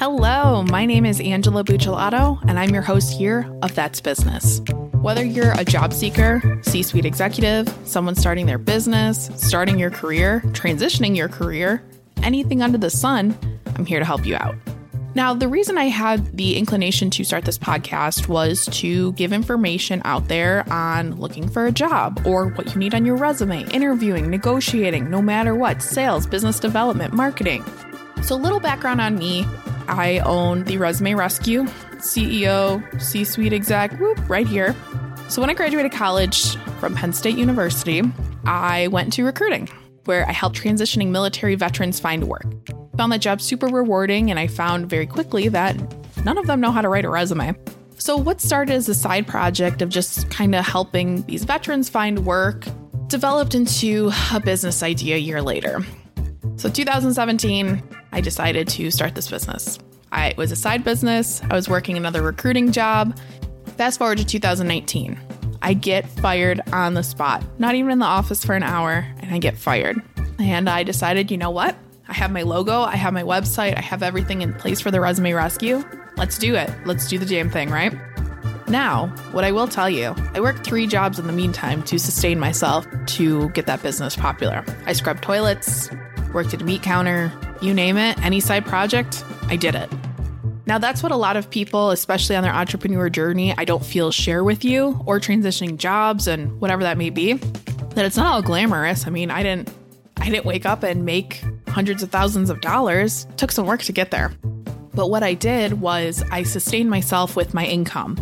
Hello, my name is Angela Buccellato, and I'm your host here of That's Business. Whether you're a job seeker, C-suite executive, someone starting their business, starting your career, transitioning your career, anything under the sun, I'm here to help you out. Now, the reason I had the inclination to start this podcast was to give information out there on looking for a job or what you need on your resume, interviewing, negotiating, no matter what, sales, business development, marketing. So a little background on me. I own the Resume Rescue, CEO, C-suite exec, right here. So when I graduated college from Penn State University, I went to recruiting, where I helped transitioning military veterans find work. Found that job super rewarding, and I found very quickly that none of them know how to write a resume. So what started as a side project of just kind of helping these veterans find work developed into a business idea a year later. So 2017, I decided to start this business. It was a side business. I was working another recruiting job. Fast forward to 2019. I get fired on the spot, not even in the office for an hour, and I get fired. And I decided, you know what? I have my logo, I have my website, I have everything in place for the Resume Rescue. Let's do it. Let's do the damn thing, right? Now, what I will tell you, I worked 3 jobs in the meantime to sustain myself to get that business popular. I scrubbed toilets, worked at a meat counter, you name it, any side project, I did it. Now, that's what a lot of people, especially on their entrepreneur journey, I don't feel share with you, or transitioning jobs and whatever that may be, that it's not all glamorous. I mean, I didn't wake up and make hundreds of thousands of dollars. It took some work to get there. But what I did was I sustained myself with my income.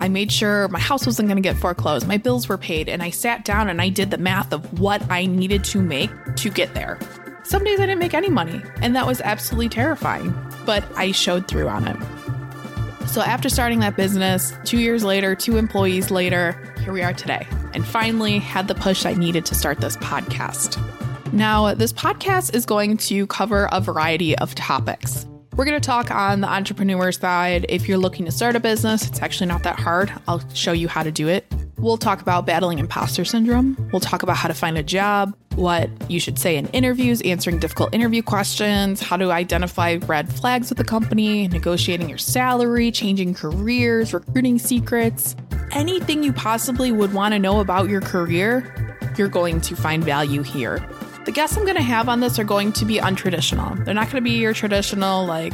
I made sure my house wasn't going to get foreclosed, my bills were paid, and I sat down and I did the math of what I needed to make to get there. Some days I didn't make any money, and that was absolutely terrifying, but I showed through on it. So after starting that business, 2 years later, 2 employees later, here we are today, and finally had the push I needed to start this podcast. Now, this podcast is going to cover a variety of topics. We're going to talk on the entrepreneur side. If you're looking to start a business, it's actually not that hard. I'll show you how to do it. We'll talk about battling imposter syndrome. We'll talk about how to find a job, what you should say in interviews, answering difficult interview questions, how to identify red flags with the company, negotiating your salary, changing careers, recruiting secrets. Anything you possibly would want to know about your career, you're going to find value here. The guests I'm going to have on this are going to be untraditional. They're not going to be your traditional, like,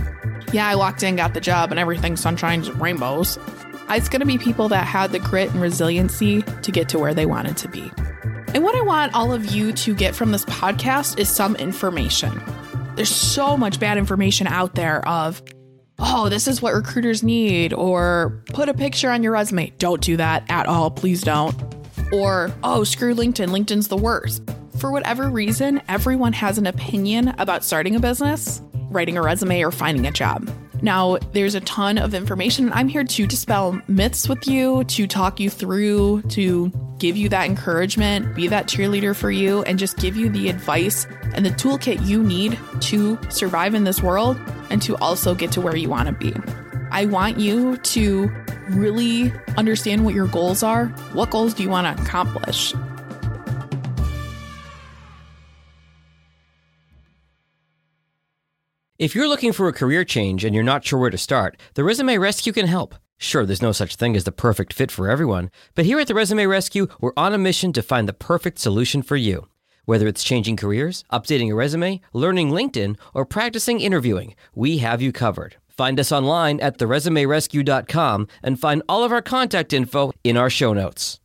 yeah, I walked in, got the job, and everything sunshines and rainbows. It's going to be people that had the grit and resiliency to get to where they wanted to be. And what I want all of you to get from this podcast is some information. There's so much bad information out there of, oh, this is what recruiters need, or put a picture on your resume. Don't do that at all. Please don't. Or, oh, screw LinkedIn. LinkedIn's the worst. For whatever reason, everyone has an opinion about starting a business, writing a resume, or finding a job. Now, there's a ton of information. I'm here to dispel myths with you, to talk you through, to give you that encouragement, be that cheerleader for you, and just give you the advice and the toolkit you need to survive in this world and to also get to where you want to be. I want you to really understand what your goals are. What goals do you want to accomplish? If you're looking for a career change and you're not sure where to start, the Resume Rescue can help. Sure, there's no such thing as the perfect fit for everyone, but here at the Resume Rescue, we're on a mission to find the perfect solution for you. Whether it's changing careers, updating a resume, learning LinkedIn, or practicing interviewing, we have you covered. Find us online at theresumerescue.com and find all of our contact info in our show notes.